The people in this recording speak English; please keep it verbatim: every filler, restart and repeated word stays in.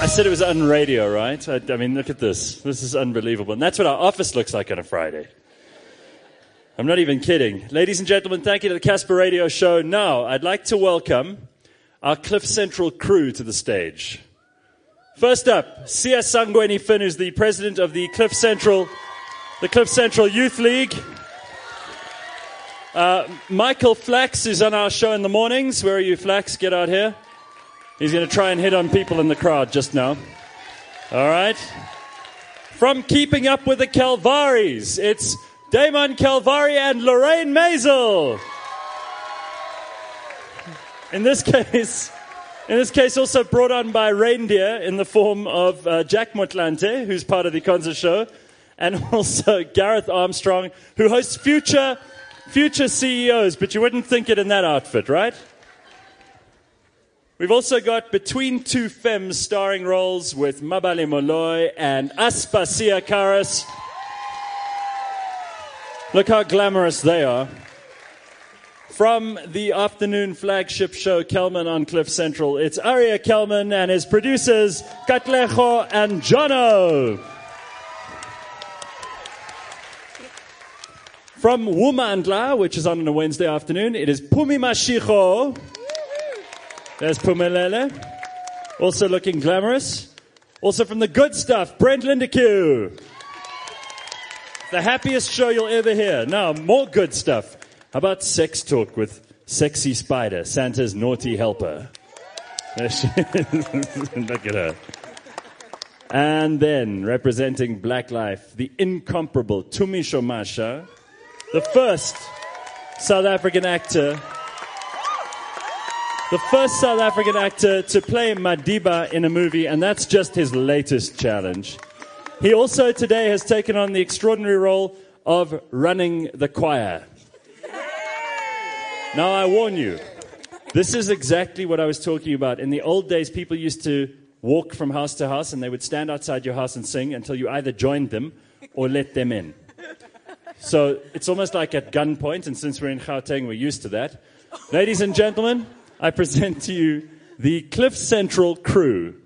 I said it was on radio, right? I, I mean, look at this. This is unbelievable. And that's what our office looks like on a Friday. I'm not even kidding. Ladies and gentlemen, thank you to the Casper Radio Show. Now, I'd like to welcome our Cliff Central crew to the stage. First up, C S Sangweni Finn, who's the president of the Cliff Central, the Cliff Central Youth League. Uh, Michael Flax is on our show in the mornings. Where are you, Flax? Get out here. He's going to try and hit on people in the crowd just now. All right. From Keeping Up with the Kalvaris, it's Damon Kalvari and Lorraine Maisel. In this case, in this case also brought on by Reindeer in the form of uh, Jack Motlante, who's part of the concert show, and also Gareth Armstrong, who hosts future future C E Os, but you wouldn't think it in that outfit, right? We've also got Between Two Femmes starring roles with Mabali Molloy and Aspasia Karas. Look how glamorous they are. From the afternoon flagship show, Kelman on Cliff Central, it's Arya Kelman and his producers, Katlego and Jono. From Wuma Andla, which is on on a Wednesday afternoon, it is Pumi Mashiko. There's Pumelele, also looking glamorous. Also from the good stuff, Brent Lindekew. The happiest show you'll ever hear. Now, more good stuff. How about sex talk with Sexy Spider, Santa's naughty helper? There she is. Look at her. And then, representing Black Life, the incomparable Tumi Shomasha, the first South African actor... The first South African actor to play Madiba in a movie, and that's just his latest challenge. He also today has taken on the extraordinary role of running the choir. Now, I warn you, this is exactly what I was talking about. In the old days, people used to walk from house to house, and they would stand outside your house and sing until you either joined them or let them in. So it's almost like at gunpoint, and since we're in Gauteng, we're used to that. Ladies and gentlemen... I present to you the Cliff Central crew.